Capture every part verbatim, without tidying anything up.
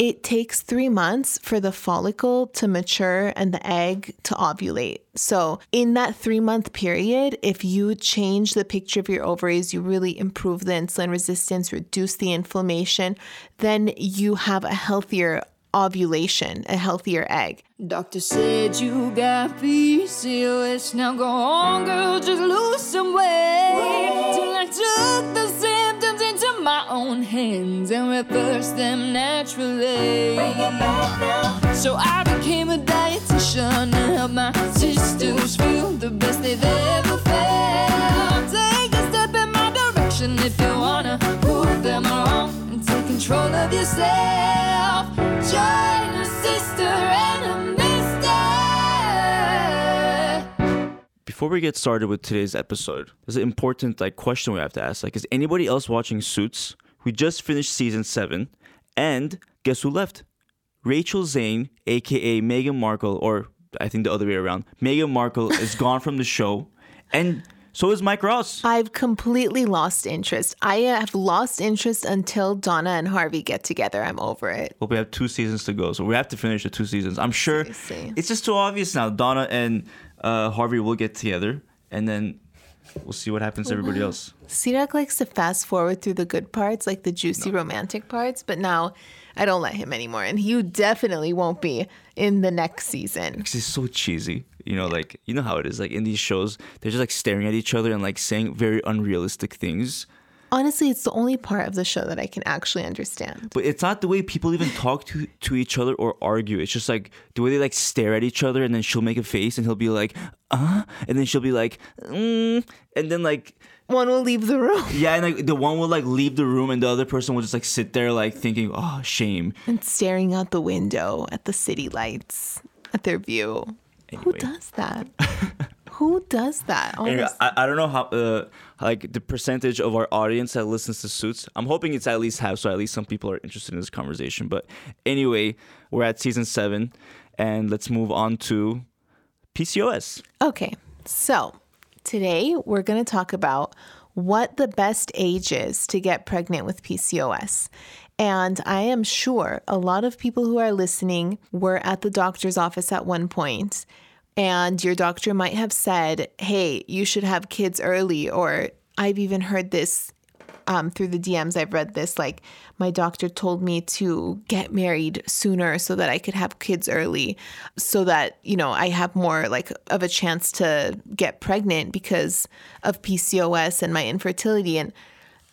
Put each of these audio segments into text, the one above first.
It takes three months for the follicle to mature and the egg to ovulate. So in that three month period, if you change the picture of your ovaries, you really improve the insulin resistance, reduce the inflammation, then you have a healthier ovulation, a healthier egg. Doctor said you got P C O S. Now go on, girl, just lose some weight. Till I took the symptoms into my own hands and reversed them naturally. So I became a dietitian to help my sisters feel the best they've ever felt. Take a step in my direction if you wanna prove them wrong and take control of yourself. Join a sister and a mister. Before we get started with today's episode, there's an important like question we have to ask. Like, is anybody else watching Suits? We just finished season seven, and guess who left? Rachel Zane, aka Meghan Markle, or I think the other way around. Meghan Markle is gone from the show, and so is Mike Ross. I've completely lost interest. I have lost interest until Donna and Harvey get together. I'm over it. Well, we have two seasons to go, so we have to finish the two seasons. I'm sure Seriously. It's just too obvious now. Donna and uh, Harvey will get together, and then we'll see what happens to everybody else. Sirak likes to fast forward through the good parts, like the juicy no. romantic parts, but now I don't let him anymore, and he definitely won't be in the next season. Because it's so cheesy. You know, like, you know how it is. Like, in these shows, they're just, like, staring at each other and, like, saying very unrealistic things. Honestly, it's the only part of the show that I can actually understand. But it's not the way people even talk to, to each other or argue. It's just, like, the way they, like, stare at each other, and then she'll make a face, and he'll be like, uh? And then she'll be like, mm. And then, like... one will leave the room. Yeah, and, like, the one will, like, leave the room, and the other person will just, like, sit there, like, thinking, oh, shame. And staring out the window at the city lights, at their view. Anyway. Who does that? Who does that? Anyway, I, I don't know how, uh, like, the percentage of our audience that listens to Suits. I'm hoping it's at least half, so at least some people are interested in this conversation. But anyway, we're at season seven, and let's move on to P C O S. Okay, so today we're going to talk about what the best age is to get pregnant with P C O S. And I am sure a lot of people who are listening were at the doctor's office at one point, and your doctor might have said, hey, you should have kids early. Or I've even heard this um, through the D Ms. I've read this, like, my doctor told me to get married sooner so that I could have kids early, so that, you know, I have more like of a chance to get pregnant because of P C O S and my infertility. And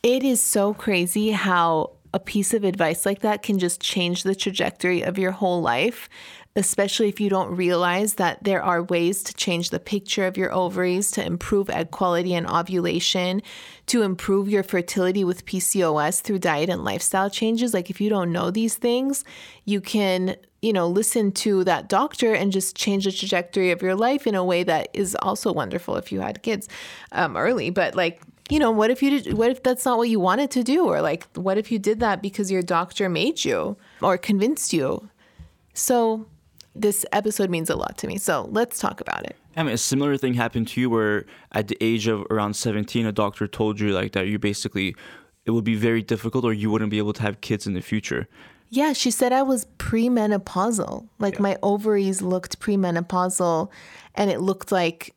it is so crazy how a piece of advice like that can just change the trajectory of your whole life, especially if you don't realize that there are ways to change the picture of your ovaries, to improve egg quality and ovulation, to improve your fertility with P C O S through diet and lifestyle changes. Like, if you don't know these things, you can, you know, listen to that doctor and just change the trajectory of your life in a way that is also wonderful if you had kids um, early. But, like, you know, what if you did, what if that's not what you wanted to do? Or, like, what if you did that because your doctor made you or convinced you? So this episode means a lot to me. So let's talk about it. I mean, a similar thing happened to you where at the age of around seventeen, a doctor told you, like, that you basically, it would be very difficult or you wouldn't be able to have kids in the future. Yeah, she said I was premenopausal. Like, yeah. My ovaries looked premenopausal, and it looked like,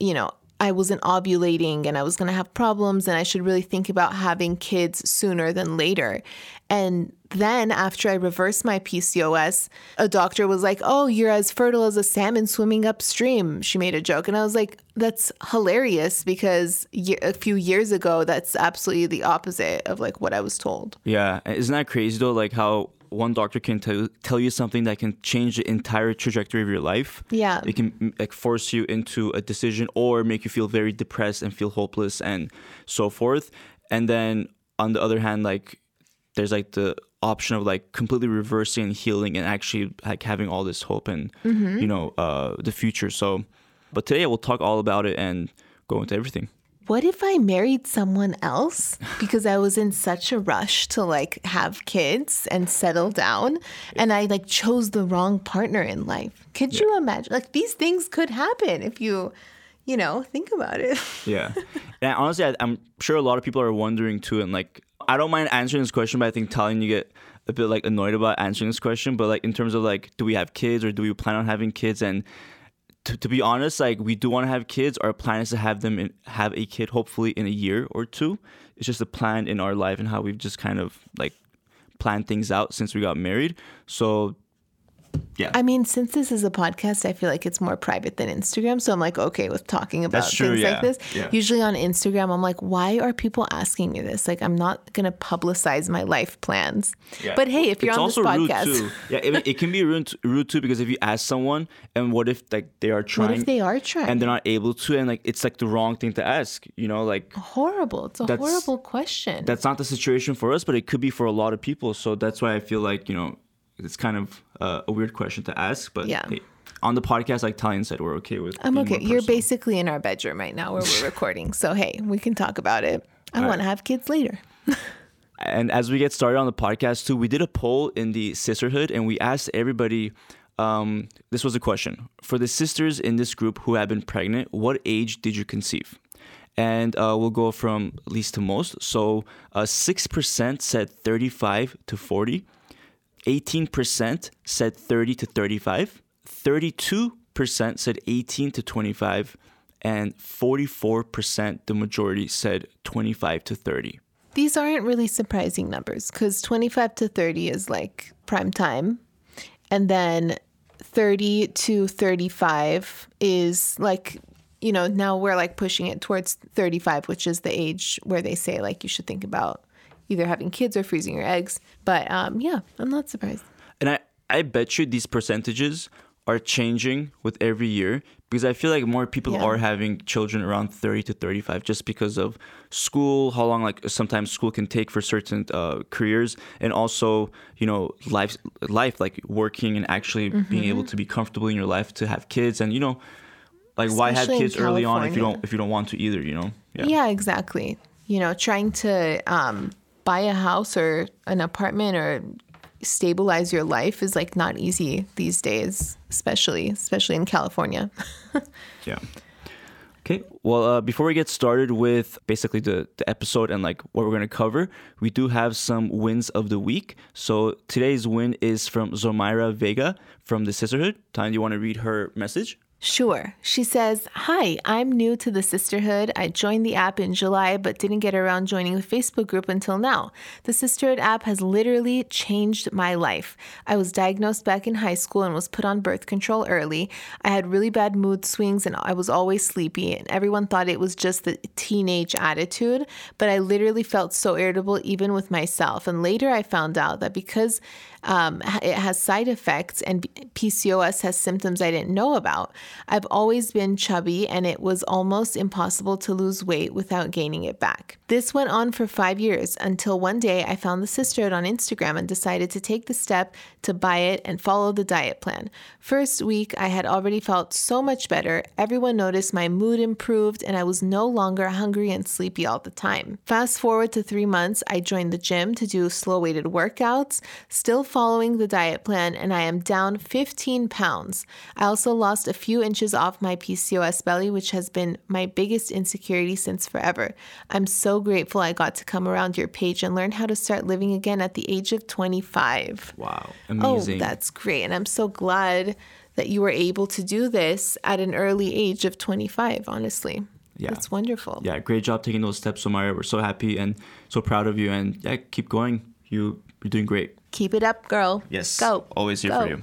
you know, I wasn't ovulating and I was going to have problems, and I should really think about having kids sooner than later. And then after I reversed my P C O S, a doctor was like, oh, you're as fertile as a salmon swimming upstream. She made a joke. And I was like, that's hilarious, because a few years ago, that's absolutely the opposite of, like, what I was told. Yeah. Isn't that crazy, though? Like, how one doctor can t- tell you something that can change the entire trajectory of your life. Yeah. It can, like, force you into a decision or make you feel very depressed and feel hopeless and so forth. And then on the other hand, like, there's, like, the option of, like, completely reversing and healing and actually, like, having all this hope and, mm-hmm. you know, uh, the future. So, but today we'll talk all about it and go into everything. What if I married someone else because I was in such a rush to, like, have kids and settle down, and I, like, chose the wrong partner in life? Could yeah. you imagine? Like, these things could happen if you, you know, think about it. Yeah. And honestly, I, I'm sure a lot of people are wondering too. And, like, I don't mind answering this question, but I think Tallene, you get a bit like annoyed about answering this question, but like in terms of like, do we have kids or do we plan on having kids? And to, to be honest, like we do want to have kids. Our plan is to have them in, have a kid hopefully in a year or two. It's just a plan in our life and how we've just kind of like planned things out since we got married. So yeah. I mean, since this is a podcast, I feel like it's more private than Instagram. So I'm like, okay with talking about true, things yeah. like this. Yeah. Usually on Instagram, I'm like, why are people asking me this? Like, I'm not going to publicize my life plans. Yeah. But hey, if you're it's on this podcast. Rude too. Yeah, it, it can be rude, rude too, because if you ask someone and what if like they are trying. What if they are trying? And they're not able to. And like, it's like the wrong thing to ask, you know, like. Horrible. It's a horrible question. That's not the situation for us, but it could be for a lot of people. So that's why I feel like, you know, it's kind of uh, a weird question to ask, but yeah. Hey, on the podcast, like Tallene said, we're okay with I'm okay. You're basically in our bedroom right now where we're recording. So, hey, we can talk about it. I want right. to have kids later. And as we get started on the podcast, too, we did a poll in the Cysterhood, and we asked everybody, um, this was a question. For the sisters in this group who have been pregnant, what age did you conceive? And uh, we'll go from least to most. So uh, six percent said thirty-five to forty. eighteen percent said thirty to thirty-five, thirty-two percent said eighteen to twenty-five, and forty-four percent, the majority, said twenty-five to thirty. These aren't really surprising numbers because twenty-five to thirty is like prime time. And then thirty to thirty-five is like, you know, now we're like pushing it towards thirty-five, which is the age where they say like you should think about either having kids or freezing your eggs. But um, yeah, I'm not surprised. And I, I bet you these percentages are changing with every year because I feel like more people yeah. are having children around thirty to thirty-five just because of school, how long like sometimes school can take for certain uh, careers, and also, you know, life, life like working and actually mm-hmm. being able to be comfortable in your life to have kids. And, you know, like especially why have kids early on if you don't if you don't want to either, you know? Yeah, yeah exactly. You know, trying to... Um, buy a house or an apartment or stabilize your life is like not easy these days, especially, especially in California. Yeah. Okay. Well, uh, before we get started with basically the, the episode and like what we're going to cover, we do have some wins of the week. So today's win is from Zomaira Vega from the Cysterhood. Tallene, do you want to read her message? Sure. She says, "Hi, I'm new to the Cysterhood. I joined the app in July, but didn't get around joining the Facebook group until now. The Cysterhood app has literally changed my life. I was diagnosed back in high school and was put on birth control early. I had really bad mood swings and I was always sleepy, and everyone thought it was just the teenage attitude, but I literally felt so irritable even with myself. And later I found out that because um, it has side effects and P C O S has symptoms I didn't know about. I've always been chubby and it was almost impossible to lose weight without gaining it back. This went on for five years until one day I found the Cysterhood on Instagram and decided to take the step to buy it and follow the diet plan. First week, I had already felt so much better. Everyone noticed my mood improved and I was no longer hungry and sleepy all the time. Fast forward to three months, I joined the gym to do slow weighted workouts, still following the diet plan, and I am down fifteen pounds. I also lost a few few inches off my P C O S belly, which has been my biggest insecurity since forever. I'm so grateful I got to come around your page and learn how to start living again at the age of twenty-five. Wow. Amazing. Oh, that's great. And I'm so glad that you were able to do this at an early age of twenty-five, honestly. Yeah. That's wonderful. Yeah. Great job taking those steps, Zomaira. We're so happy and so proud of you. And yeah, keep going. You, you're doing great. Keep it up, girl. Yes. Go. Always here Go. For you.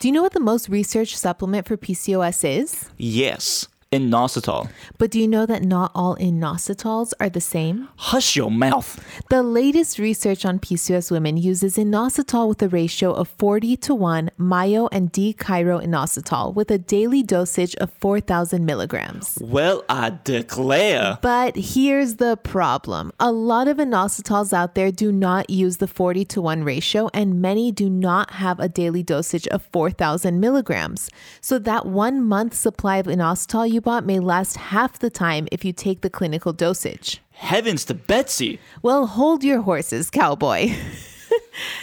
Do you know what the most researched supplement for P C O S is? Yes, inositol. But do you know that not all inositols are the same? Hush your mouth. The latest research on P C O S women uses inositol with a ratio of forty to one myo and D-chiro inositol with a daily dosage of four thousand milligrams. Well, I declare. But here's the problem. A lot of inositols out there do not use the forty to one ratio, and many do not have a daily dosage of four thousand milligrams. So that one month supply of inositol you may last half the time if you take the clinical dosage. Heavens to Betsy! Well, hold your horses, cowboy.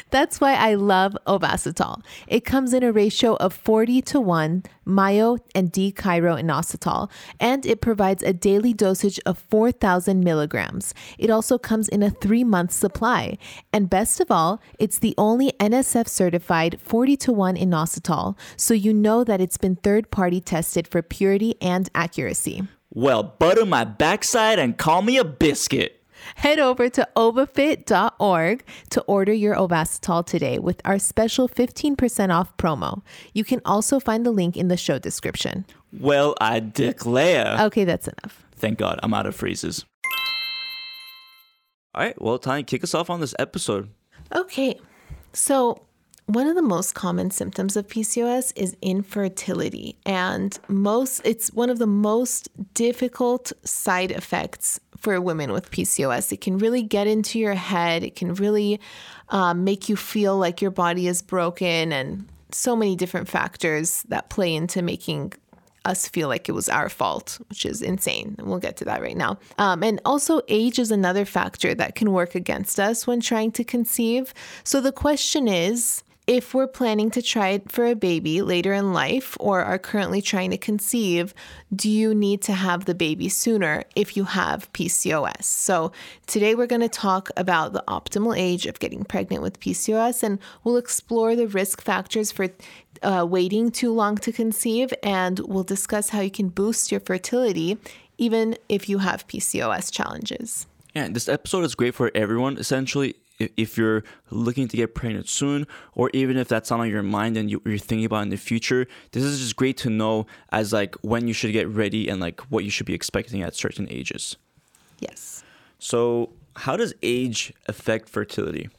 That's why I love Ovasitol. It comes in a ratio of forty to one, myo and D-chiroinositol, and it provides a daily dosage of four thousand milligrams. It also comes in a three-month supply. And best of all, it's the only N S F-certified forty to one inositol, so you know that it's been third-party tested for purity and accuracy. Well, butter my backside and call me a biscuit. Head over to ovafit dot org to order your Ovasitol today with our special fifteen percent off promo. You can also find the link in the show description. Well, I declare. Okay, that's enough. Thank God, I'm out of phrases. All right, well, Tallene, kick us off on this episode. Okay, so one of the most common symptoms of P C O S is infertility, and most it's one of the most difficult side effects for women with P C O S. It can really get into your head. It can really um, make you feel like your body is broken, and so many different factors that play into making us feel like it was our fault, which is insane. And we'll get to that right now. Um, and also age is another factor that can work against us when trying to conceive. So the question is, if we're planning to try it for a baby later in life or are currently trying to conceive, do you need to have the baby sooner if you have P C O S? So today we're going to talk about the optimal age of getting pregnant with P C O S, and we'll explore the risk factors for uh, waiting too long to conceive, and we'll discuss how you can boost your fertility even if you have P C O S challenges. Yeah, this episode is great for everyone, essentially. If you're looking to get pregnant soon, or even if that's not on your mind and you're thinking about in the future, this is just great to know as like when you should get ready and like what you should be expecting at certain ages. Yes. So how does age affect fertility?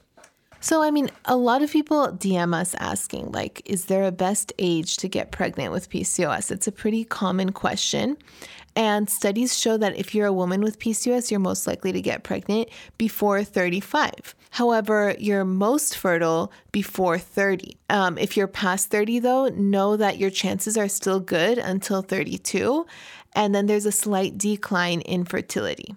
So, I mean, a lot of people D M us asking, like, is there a best age to get pregnant with P C O S? It's a pretty common question. And studies show that if you're a woman with P C O S, you're most likely to get pregnant before thirty-five. However, you're most fertile before thirty. Um, if you're past thirty, though, know that your chances are still good until thirty-two. And then there's a slight decline in fertility.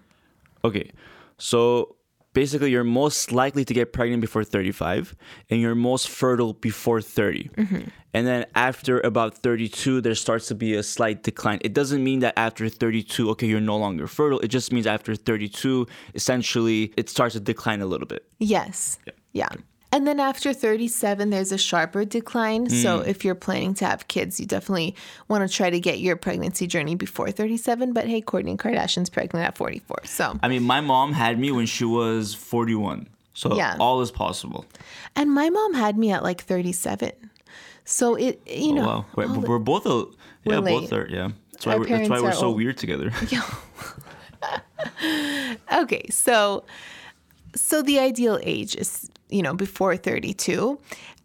Okay, so basically, you're most likely to get pregnant before thirty-five, and you're most fertile before thirty. Mm-hmm. And then after about thirty-two, there starts to be a slight decline. It doesn't mean that after thirty-two, okay, you're no longer fertile. It just means after thirty-two, essentially, it starts to decline a little bit. Yes. Yeah. yeah. And then after thirty-seven, there's a sharper decline. Mm. So if you're planning to have kids, you definitely want to try to get your pregnancy journey before thirty-seven. But hey, Kourtney Kardashian's pregnant at forty-four. So I mean, my mom had me when she was forty-one. So yeah. All is possible. And my mom had me at like thirty-seven. So it, you know. Oh, wow. Wait, we're both, a, yeah, we're both are, yeah. That's why, we're, that's why we're so old. Weird together. Okay, so, so the ideal age is, you know, before thirty-two.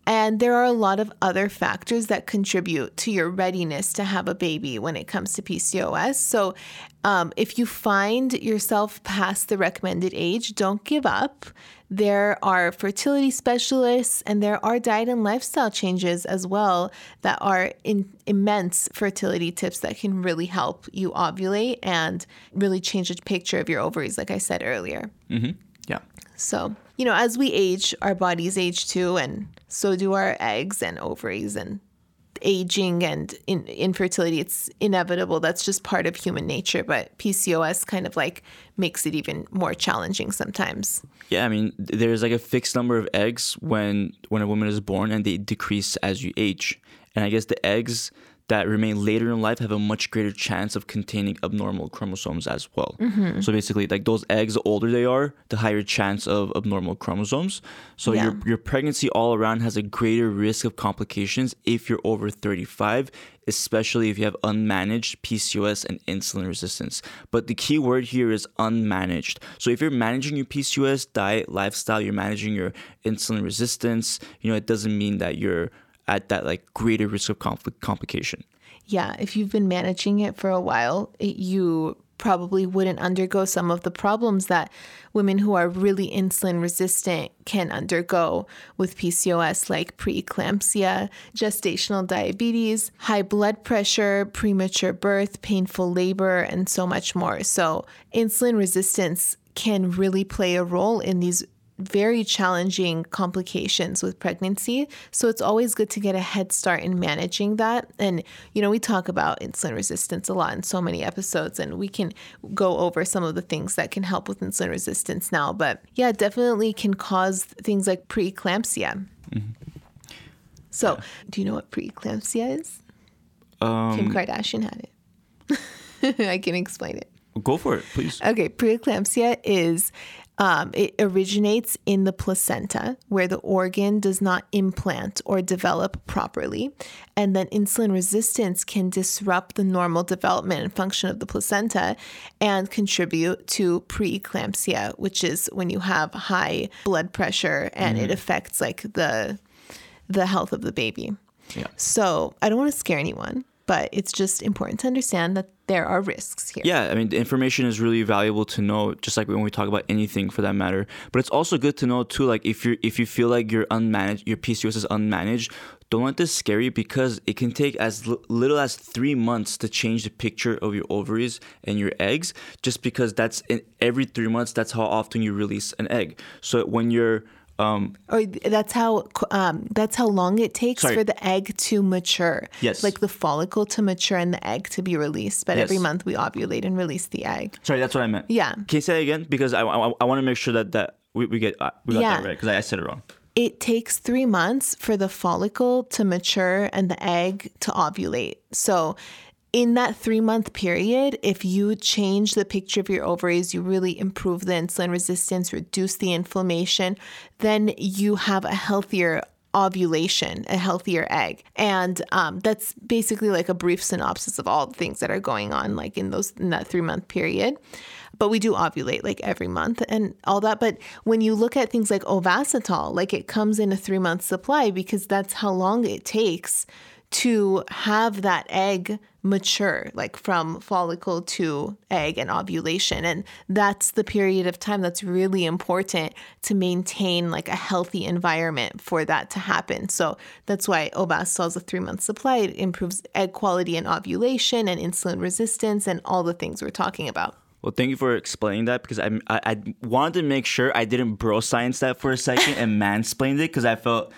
And there are a lot of other factors that contribute to your readiness to have a baby when it comes to P C O S. So um, if you find yourself past the recommended age, don't give up. There are fertility specialists, and there are diet and lifestyle changes as well that are in immense fertility tips that can really help you ovulate and really change the picture of your ovaries, like I said earlier. Mm-hmm. Yeah. So, you know, as we age, our bodies age too, and so do our eggs and ovaries, and aging and in, infertility. It's inevitable. That's just part of human nature. But P C O S kind of like makes it even more challenging sometimes. Yeah, I mean, there's like a fixed number of eggs when when a woman is born, and they decrease as you age. And I guess the eggs that remain later in life have a much greater chance of containing abnormal chromosomes as well. Mm-hmm. So basically, like those eggs, the older they are, the higher chance of abnormal chromosomes. So yeah. your your pregnancy all around has a greater risk of complications if you're over thirty-five, especially if you have unmanaged P C O S and insulin resistance. But the key word here is unmanaged. So if you're managing your P C O S, diet, lifestyle, you're managing your insulin resistance, you know, it doesn't mean that you're at that like greater risk of conflict complication. Yeah, if you've been managing it for a while, it, you probably wouldn't undergo some of the problems that women who are really insulin resistant can undergo with P C O S, like preeclampsia, gestational diabetes, high blood pressure, premature birth, painful labor, and so much more. So insulin resistance can really play a role in these very challenging complications with pregnancy. So it's always good to get a head start in managing that. And, you know, we talk about insulin resistance a lot in so many episodes, and we can go over some of the things that can help with insulin resistance now. But yeah, it definitely can cause things like preeclampsia. Mm-hmm. So yeah. Do you know what preeclampsia is? Um, Kim Kardashian had it. I can explain it. Go for it, please. Okay. Preeclampsia is... Um, it originates in the placenta, where the organ does not implant or develop properly. And then insulin resistance can disrupt the normal development and function of the placenta and contribute to preeclampsia, which is when you have high blood pressure and mm-hmm. it affects like the the health of the baby. Yeah. So I don't want to scare anyone, but it's just important to understand that there are risks here. Yeah, I mean, the information is really valuable to know, just like when we talk about anything for that matter. But it's also good to know, too, like if you if you feel like you're unmanaged, your P C O S is unmanaged, don't let this scare you, because it can take as l- little as three months to change the picture of your ovaries and your eggs, just because that's in every three months, that's how often you release an egg. So when you're... Um, or that's how um, that's how long it takes sorry. for the egg to mature. Yes. Like the follicle to mature and the egg to be released. But yes. every month we ovulate and release the egg. Sorry, that's what I meant. Yeah. Can you say that again? Because I, I, I want to make sure that, that we, we, get, uh, we got yeah. that right, because I, I said it wrong. It takes three months for the follicle to mature and the egg to ovulate. So... in that three-month period, if you change the picture of your ovaries, you really improve the insulin resistance, reduce the inflammation, then you have a healthier ovulation, a healthier egg. And um, that's basically like a brief synopsis of all the things that are going on like in those in that three-month period. But we do ovulate like every month and all that. But when you look at things like Ovasitol, like it comes in a three-month supply because that's how long it takes to have that egg mature, like from follicle to egg and ovulation. And that's the period of time that's really important to maintain like a healthy environment for that to happen. So that's why Ovasitol is a three-month supply. It improves egg quality and ovulation and insulin resistance and all the things we're talking about. Well, thank you for explaining that, because I, I, I wanted to make sure I didn't bro science that for a second and mansplained it, because I felt...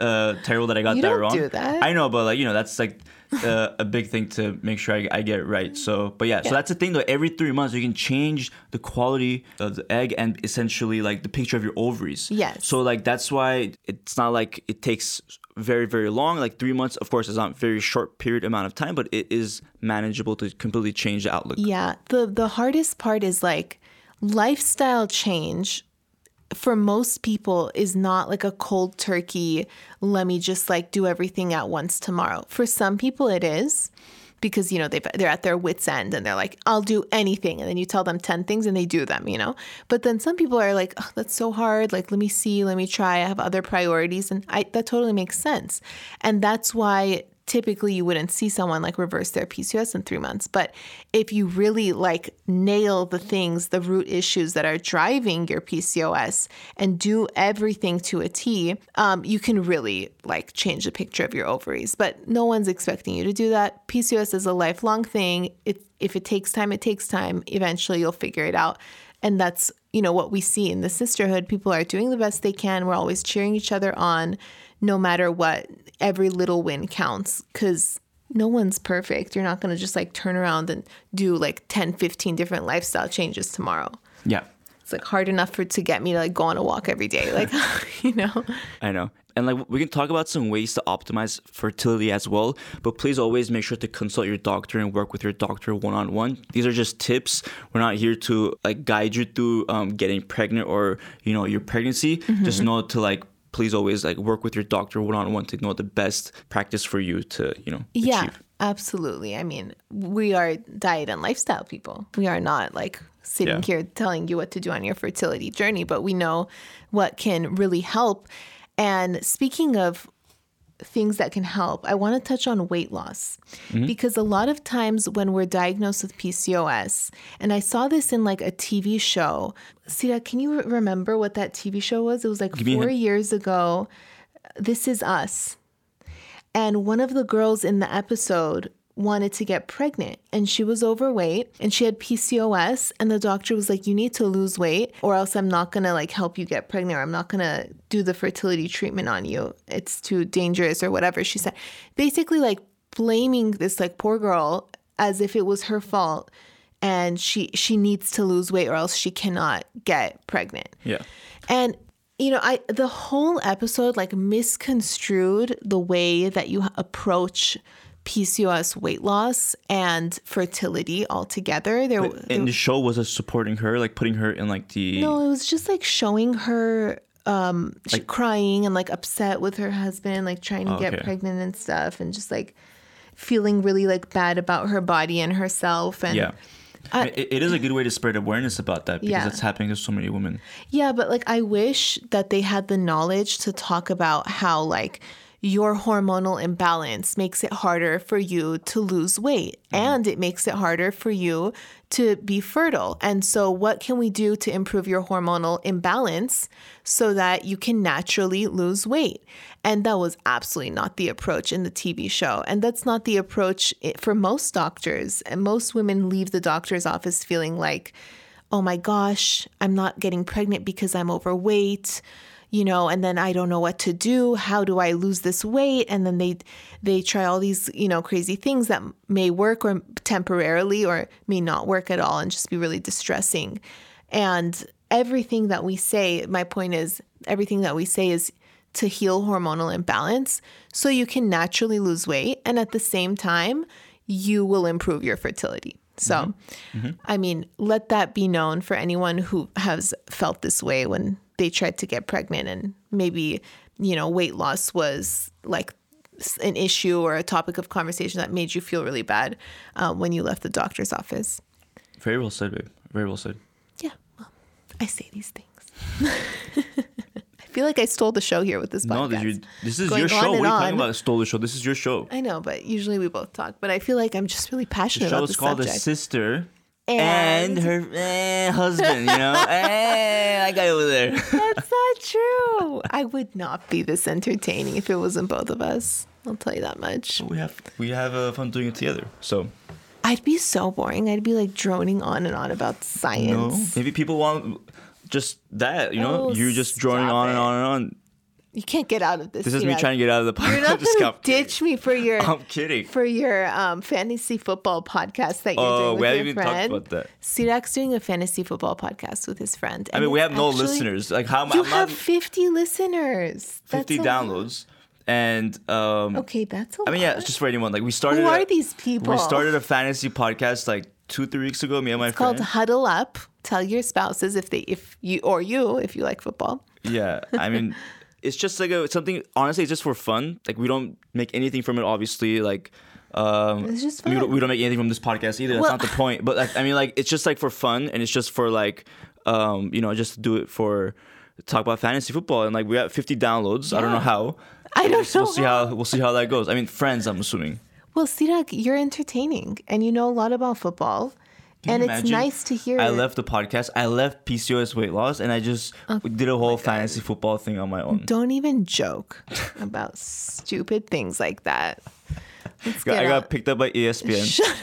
Uh, terrible that I got you that wrong. Do that. I know, but like you know, that's like uh, a big thing to make sure I, I get it right. So, but yeah, yeah, so that's the thing though. Every three months, you can change the quality of the egg and essentially like the picture of your ovaries. Yes. So like that's why it's not like it takes very very long. Like three months, of course, is not a very short period amount of time, but it is manageable to completely change the outlook. Yeah. the The hardest part is like lifestyle change. For most people is not like a cold turkey, let me just like do everything at once tomorrow. For some people it is, because, you know, they've, they're at their wit's end and they're like, I'll do anything. And then you tell them ten things and they do them, you know. But then some people are like, oh, that's so hard. Like, let me see, let me try. I have other priorities. And I, that totally makes sense. And that's why typically you wouldn't see someone like reverse their P C O S in three months. But if you really like nail the things, the root issues that are driving your P C O S and do everything to a T, um, you can really like change the picture of your ovaries. But no one's expecting you to do that. P C O S is a lifelong thing. It, if it takes time, it takes time. Eventually you'll figure it out. And that's, you know, what we see in the sisterhood. People are doing the best they can. We're always cheering each other on. No matter what, every little win counts, because no one's perfect. You're not going to just like turn around and do like ten, fifteen different lifestyle changes tomorrow. Yeah. It's like hard enough for to get me to like go on a walk every day. Like, you know, I know. And like we can talk about some ways to optimize fertility as well, but please always make sure to consult your doctor and work with your doctor one-on-one. These are just tips. We're not here to like guide you through um, getting pregnant or, you know, your pregnancy. Mm-hmm. Just know to like, please always like work with your doctor one-on-one to know the best practice for you to, you know, yeah, achieve. Absolutely. I mean, we are diet and lifestyle people. We are not like sitting yeah. here telling you what to do on your fertility journey, but we know what can really help. And speaking of things that can help, I want to touch on weight loss, mm-hmm. because a lot of times when we're diagnosed with P C O S, and I saw this in like a T V show. Sirak, can you remember what that T V show was? It was like Give four years ago. This Is Us. And one of the girls in the episode wanted to get pregnant, and she was overweight and she had P C O S, and the doctor was like, you need to lose weight or else I'm not going to like help you get pregnant, or I'm not going to do the fertility treatment on you. It's too dangerous or whatever she said. Basically like blaming this like poor girl as if it was her fault and she she needs to lose weight or else she cannot get pregnant. Yeah. And you know, I the whole episode like misconstrued the way that you approach P C O S weight loss and fertility altogether. There, Wait, and there, the show was just supporting her, like putting her in like the... No, it was just like showing her um, like, crying and like upset with her husband, like trying to oh, get okay. pregnant and stuff, and just like feeling really like bad about her body and herself. And yeah. I, it, it is a good way to spread awareness about that, because yeah. that's happening to so many women. Yeah, but like I wish that they had the knowledge to talk about how like your hormonal imbalance makes it harder for you to lose weight, mm-hmm. and it makes it harder for you to be fertile. And so what can we do to improve your hormonal imbalance so that you can naturally lose weight? And that was absolutely not the approach in the T V show. And that's not the approach for most doctors. And most women leave the doctor's office feeling like, oh my gosh, I'm not getting pregnant because I'm overweight. You know, and then I don't know what to do. How do I lose this weight? And then they they try all these, you know, crazy things that may work or temporarily or may not work at all and just be really distressing. And everything that we say, my point is, everything that we say is to heal hormonal imbalance so you can naturally lose weight. And at the same time, you will improve your fertility. So, mm-hmm. I mean, let that be known for anyone who has felt this way when they tried to get pregnant and maybe, you know, weight loss was like an issue or a topic of conversation that made you feel really bad uh, when you left the doctor's office. Very well said, babe. Very well said. Yeah. Well, I say these things. I feel like I stole the show here with this podcast. No, you, this is Going your show. What are you talking on. about? Stole the show. This is your show. I know, but usually we both talk. But I feel like I'm just really passionate about this subject. The show is called The Sister... And, and her eh, husband, you know, eh, I got over there. That's not true. I would not be this entertaining if it wasn't both of us. I'll tell you that much. We have we have uh, fun doing it together. So I'd be so boring. I'd be like droning on and on about science. No, maybe people want just that, you know. Oh, you're just droning on it. and on and on. You can't get out of this. This is me know. trying to get out of the podcast. You're not going to ditch kidding. me for your. I'm kidding. For your um, fantasy football podcast that you're uh, doing with we haven't your even friend. Talked about that. Sirak's doing a fantasy football podcast with his friend. I mean, we have actually, no listeners. Like how? You I'm have not, fifty listeners. Fifty that's downloads, and um, okay, that's a lot. I mean, yeah, it's just for anyone. Like we started. Who are a, these people? We started a fantasy podcast like two, three weeks ago. Me and my it's friend. It's called Huddle Up. Tell your spouses if they, if you or you, if you like football. Yeah, I mean. It's just like a, something, honestly, it's just for fun. Like, we don't make anything from it, obviously. Like, um, it's just fun. We don't, we don't make anything from this podcast either. That's well, not the point. But, like, I mean, like, it's just, like, for fun. And it's just for, like, um, you know, just do it for, talk about fantasy football. And, like, we got fifty downloads. Yeah. I don't know how. I don't we'll, know we'll see how. how. We'll see how that goes. I mean, friends, I'm assuming. Well, Sirak, you're entertaining. And you know a lot about football. Can and it's nice to hear. I it. left the podcast. I left P C O S weight loss, and I just oh, did a whole fantasy football thing on my own. Don't even joke about stupid things like that. Let's I got out. picked up by E S P N. Shut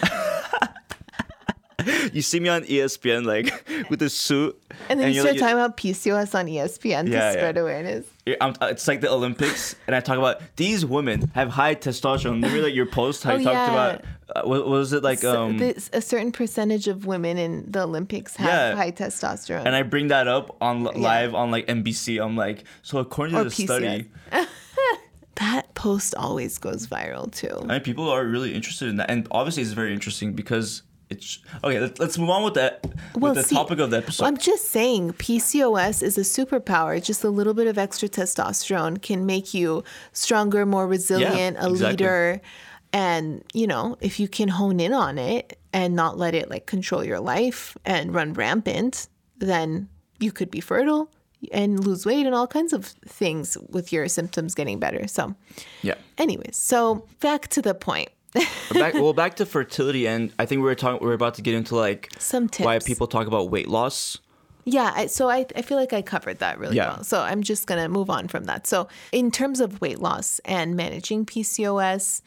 you see me on E S P N, like with a suit, and then and you start like, talking about P C O S on E S P N yeah, to spread yeah. awareness. I'm, it's like the Olympics, and I talk about these women have high testosterone. Remember like your post how oh, you talked yeah. about uh, what was it like um, so a certain percentage of women in the Olympics have yeah. high testosterone, and I bring that up on live yeah. on like N B C. I'm like, so according to or the P C O S. Study. That post always goes viral too. I mean, people are really interested in that, and obviously it's very interesting because. It's, okay, let's move on with that. Well, with the see, topic of the episode. I'm just saying P C O S is a superpower. Just a little bit of extra testosterone can make you stronger, more resilient, yeah, a exactly. leader. And, you know, if you can hone in on it and not let it like control your life and run rampant, then you could be fertile and lose weight and all kinds of things with your symptoms getting better. So, yeah. Anyways, so back to the point. back, well, back to fertility, and I think we were talking. We were about to get into like some tips why people talk about weight loss. Yeah, I, so I I feel like I covered that really yeah. well. So I'm just gonna move on from that. So in terms of weight loss and managing P C O S,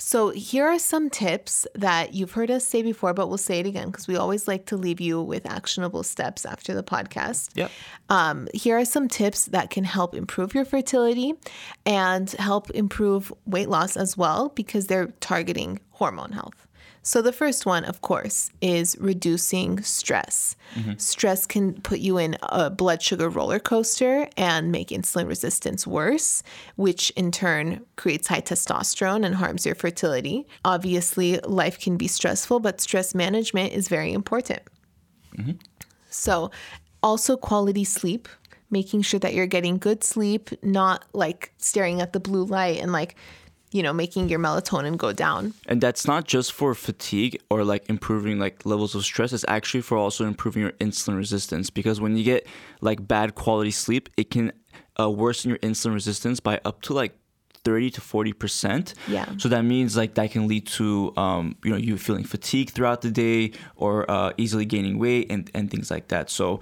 So here are some tips that you've heard us say before, but we'll say it again because we always like to leave you with actionable steps after the podcast. Yep. Um, here are some tips that can help improve your fertility and help improve weight loss as well, because they're targeting hormone health. So the first one, of course, is reducing stress. Mm-hmm. Stress can put you in a blood sugar roller coaster and make insulin resistance worse, which in turn creates high testosterone and harms your fertility. Obviously, life can be stressful, but stress management is very important. Mm-hmm. So also quality sleep, making sure that you're getting good sleep, not like staring at the blue light and like, you know, making your melatonin go down. And that's not just for fatigue or like improving like levels of stress. It's actually for also improving your insulin resistance, because when you get like bad quality sleep, it can uh, worsen your insulin resistance by up to like thirty to forty percent. Yeah. So that means like that can lead to, um, you know, you feeling fatigued throughout the day or uh, easily gaining weight and, and things like that. So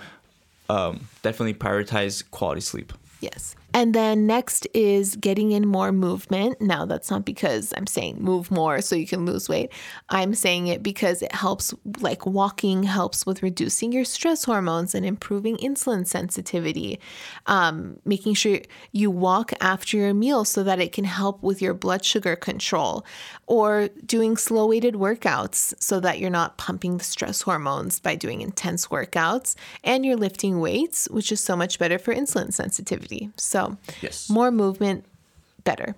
um, definitely prioritize quality sleep. Yes. And then next is getting in more movement. Now, that's not because I'm saying move more so you can lose weight. I'm saying it because it helps, like walking helps with reducing your stress hormones and improving insulin sensitivity. Um, making sure you walk after your meal so that it can help with your blood sugar control, or doing slow weighted workouts so that you're not pumping the stress hormones by doing intense workouts, and you're lifting weights, which is so much better for insulin sensitivity. So So yes. More movement, better.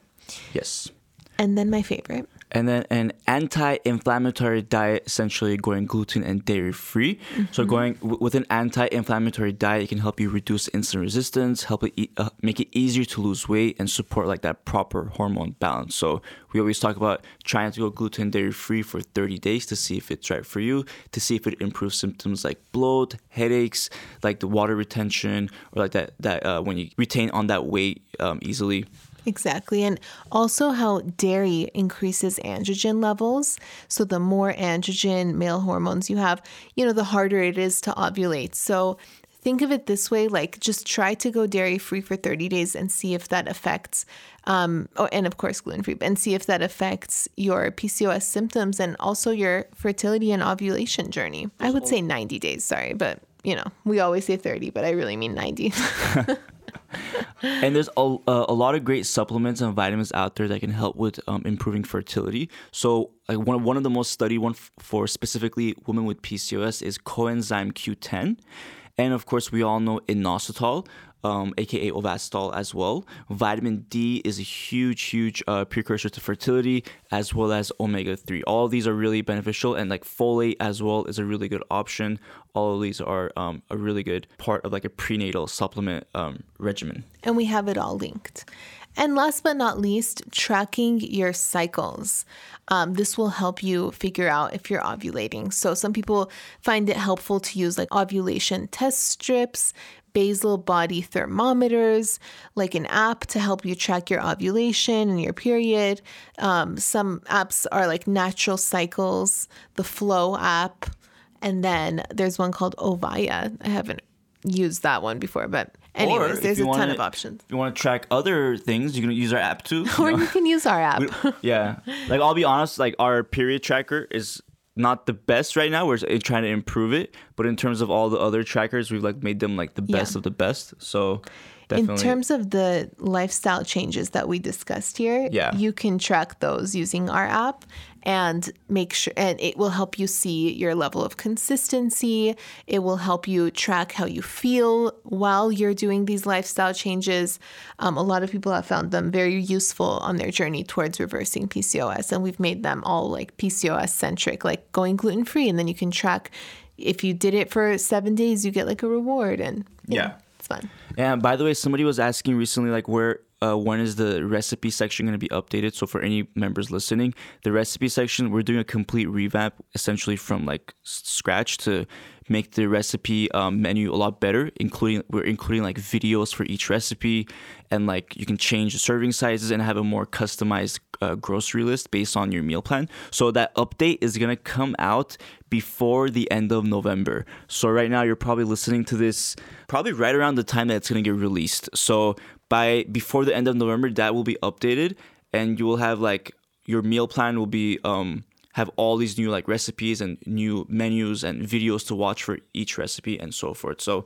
Yes. And then my favorite. And then an anti-inflammatory diet, essentially going gluten and dairy free. Mm-hmm. So going w- with an anti-inflammatory diet, it can help you reduce insulin resistance, help it e- uh, make it easier to lose weight, and support like that proper hormone balance. So we always talk about trying to go gluten and dairy free for thirty days to see if it's right for you, to see if it improves symptoms like bloat, headaches, like the water retention, or like that that uh, when you retain on that weight um, easily. Exactly. And also how dairy increases androgen levels. So the more androgen male hormones you have, you know, the harder it is to ovulate. So think of it this way, like just try to go dairy free for thirty days and see if that affects, um, oh, and of course, gluten free, and see if that affects your P C O S symptoms and also your fertility and ovulation journey. I would say ninety days, sorry, but you know, we always say thirty, but I really mean ninety. And there's a, a lot of great supplements and vitamins out there that can help with um, improving fertility. So like one, one of the most studied one f- for specifically women with P C O S is coenzyme Q ten. And of course, we all know inositol, um, a k a. Ovasitol as well. Vitamin D is a huge, huge uh, precursor to fertility, as well as omega three. All of these are really beneficial, and like folate as well is a really good option. All of these are um, a really good part of like a prenatal supplement um, regimen. And we have it all linked. And last but not least, tracking your cycles. Um, this will help you figure out if you're ovulating. So some people find it helpful to use like ovulation test strips, basal body thermometers, like an app to help you track your ovulation and your period. Um, some apps are like Natural Cycles, the Flow app, and then there's one called Ovaya. I haven't used that one before, but anyways, or there's a ton wanna, of options. If you want to track other things, you can use our app too. You or know? You can use our app. We, yeah. Like, I'll be honest, like our period tracker is not the best right now. We're trying to improve it. But in terms of all the other trackers, we've like made them like the best yeah. of the best. So definitely. In terms of the lifestyle changes that we discussed here, yeah. you can track those using our app. And make sure, and it will help you see your level of consistency. It will help you track how you feel while you're doing these lifestyle changes. Um, a lot of people have found them very useful on their journey towards reversing P C O S, and we've made them all like P C O S centric, like going gluten free, and then you can track if you did it for seven days, you get like a reward, and yeah, know, it's fun. And by the way, somebody was asking recently, like where. Uh, when is the recipe section going to be updated? So for any members listening, the recipe section, we're doing a complete revamp essentially from like scratch to make the recipe um, menu a lot better, including we're including like videos for each recipe, and like you can change the serving sizes and have a more customized uh, grocery list based on your meal plan. So that update is going to come out before the end of November. So right now you're probably listening to this probably right around the time that it's going to get released. So by before the end of November, that will be updated, and you will have like your meal plan will be um, have all these new like recipes and new menus and videos to watch for each recipe and so forth. So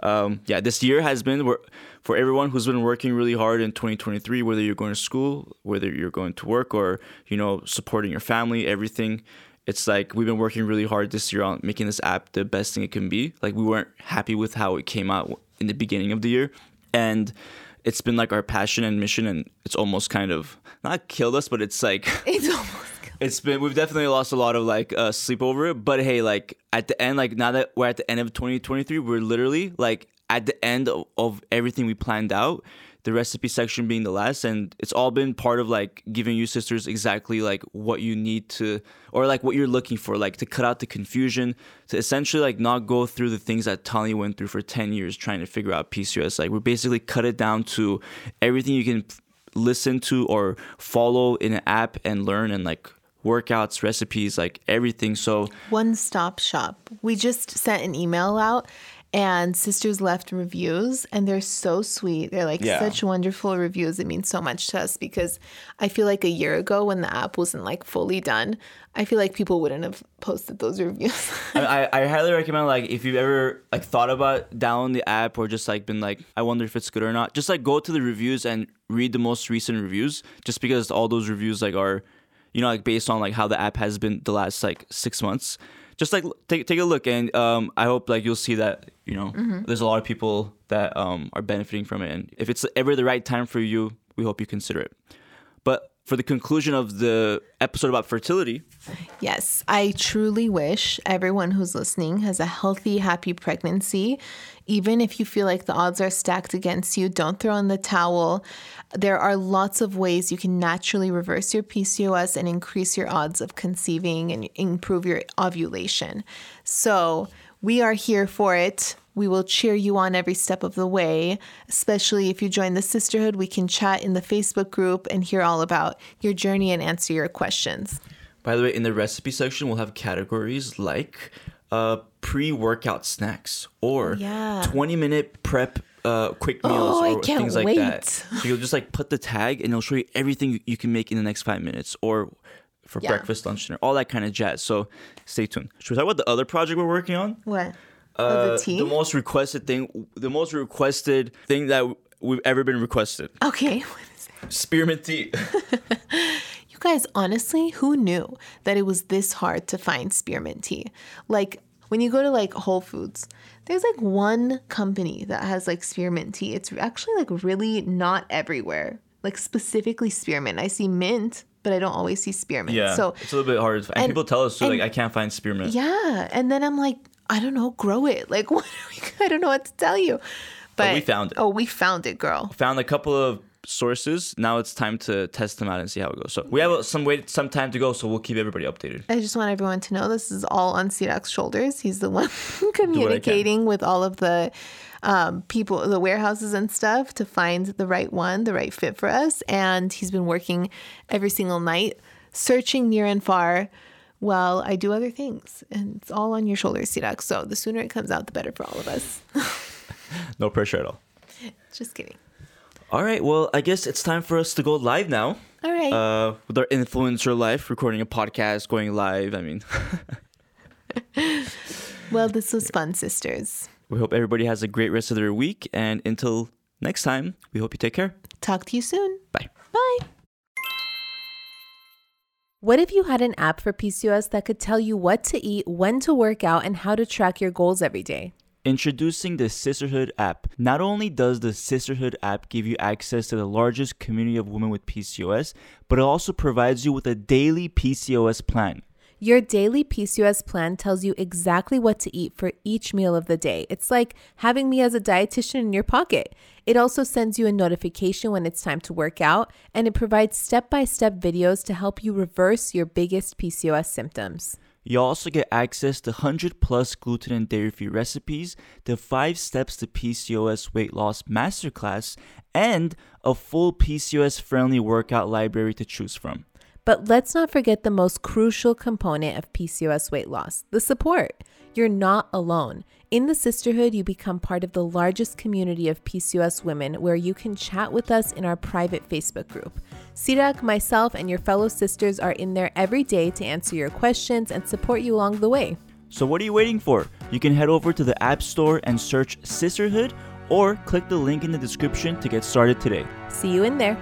um, yeah, this year has been where, for everyone who's been working really hard in twenty twenty-three, whether you're going to school, whether you're going to work, or, you know, supporting your family, everything. It's like we've been working really hard this year on making this app the best thing it can be. Like, we weren't happy with how it came out in the beginning of the year. And it's been like our passion and mission, and it's almost kind of not killed us, but it's like it's almost killed. It's been, we've definitely lost a lot of like uh, sleep over it. But hey, like at the end, like now that we're at the end of twenty twenty-three, we're literally like at the end of, of everything we planned out, the recipe section being the last. And it's all been part of like giving you sisters exactly like what you need to, or like what you're looking for, like to cut out the confusion, to essentially like not go through the things that Tallene went through for ten years trying to figure out P C O S. Like, we're basically cut it down to everything you can listen to or follow in an app and learn, and like workouts, recipes, like everything. So one stop shop. We just sent an email out, and sisters left reviews, and they're so sweet. They're like yeah. such wonderful reviews. It means so much to us, because I feel like a year ago when the app wasn't like fully done, I feel like people wouldn't have posted those reviews. I, I highly recommend, like, if you've ever like thought about downloading the app, or just like been like, I wonder if it's good or not, just like go to the reviews and read the most recent reviews, just because all those reviews like are, you know, like based on like how the app has been the last like six months. Just like take take a look, and um, I hope like you'll see that, you know, mm-hmm. there's a lot of people that um, are benefiting from it. And if it's ever the right time for you, we hope you consider it. But for the conclusion of the episode about fertility. Yes, I truly wish everyone who's listening has a healthy, happy pregnancy. Even if you feel like the odds are stacked against you, don't throw in the towel. There are lots of ways you can naturally reverse your P C O S and increase your odds of conceiving and improve your ovulation. So we are here for it. We will cheer you on every step of the way, especially if you join the Cysterhood. We can chat in the Facebook group and hear all about your journey and answer your questions. By the way, in the recipe section, we'll have categories like uh, pre-workout snacks or yeah. twenty-minute prep uh, quick meals oh, or things wait. like that. So you'll just like put the tag, and it'll show you everything you can make in the next five minutes or for yeah. breakfast, lunch, dinner, all that kind of jazz. So stay tuned. Should we talk about the other project we're working on? What? Uh, the, tea? the most requested thing, the most requested thing that we've ever been requested. Okay, what is it? Spearmint tea. You guys, honestly, who knew that it was this hard to find spearmint tea? Like, when you go to like Whole Foods, there's like one company that has like spearmint tea. It's actually like really not everywhere. Like specifically spearmint. I see mint, but I don't always see spearmint. Yeah, so it's a little bit hard. And, and people tell us, so and, like, I can't find spearmint. Yeah, and then I'm like, I don't know, grow it. Like, what are we, I don't know what to tell you. But oh, we found it. Oh, we found it, girl. Found a couple of sources. Now it's time to test them out and see how it goes. So we have some wait, some time to go, so we'll keep everybody updated. I just want everyone to know this is all on Sirak's shoulders. He's the one communicating with all of the um, people, the warehouses and stuff, to find the right one, the right fit for us. And he's been working every single night, searching near and far. Well, I do other things, and it's all on your shoulders, Sirak. So the sooner it comes out, the better for all of us. No pressure at all. Just kidding. All right. Well, I guess it's time for us to go live now. All right. Uh, with our influencer life, recording a podcast, going live. I mean. Well, this was fun, sisters. We hope everybody has a great rest of their week. And until next time, we hope you take care. Talk to you soon. Bye. Bye. What if you had an app for P C O S that could tell you what to eat, when to work out, and how to track your goals every day? Introducing the Cysterhood app. Not only does the Cysterhood app give you access to the largest community of women with P C O S, but it also provides you with a daily P C O S plan. Your daily P C O S plan tells you exactly what to eat for each meal of the day. It's like having me as a dietitian in your pocket. It also sends you a notification when it's time to work out, and it provides step-by-step videos to help you reverse your biggest P C O S symptoms. You also get access to one hundred plus gluten and dairy-free recipes, the five steps to P C O S Weight Loss Masterclass, and a full P C O S-friendly workout library to choose from. But let's not forget the most crucial component of P C O S weight loss, the support. You're not alone. In the Cysterhood, you become part of the largest community of P C O S women where you can chat with us in our private Facebook group. Sirak, myself, and your fellow sisters are in there every day to answer your questions and support you along the way. So what are you waiting for? You can head over to the App Store and search Cysterhood or click the link in the description to get started today. See you in there.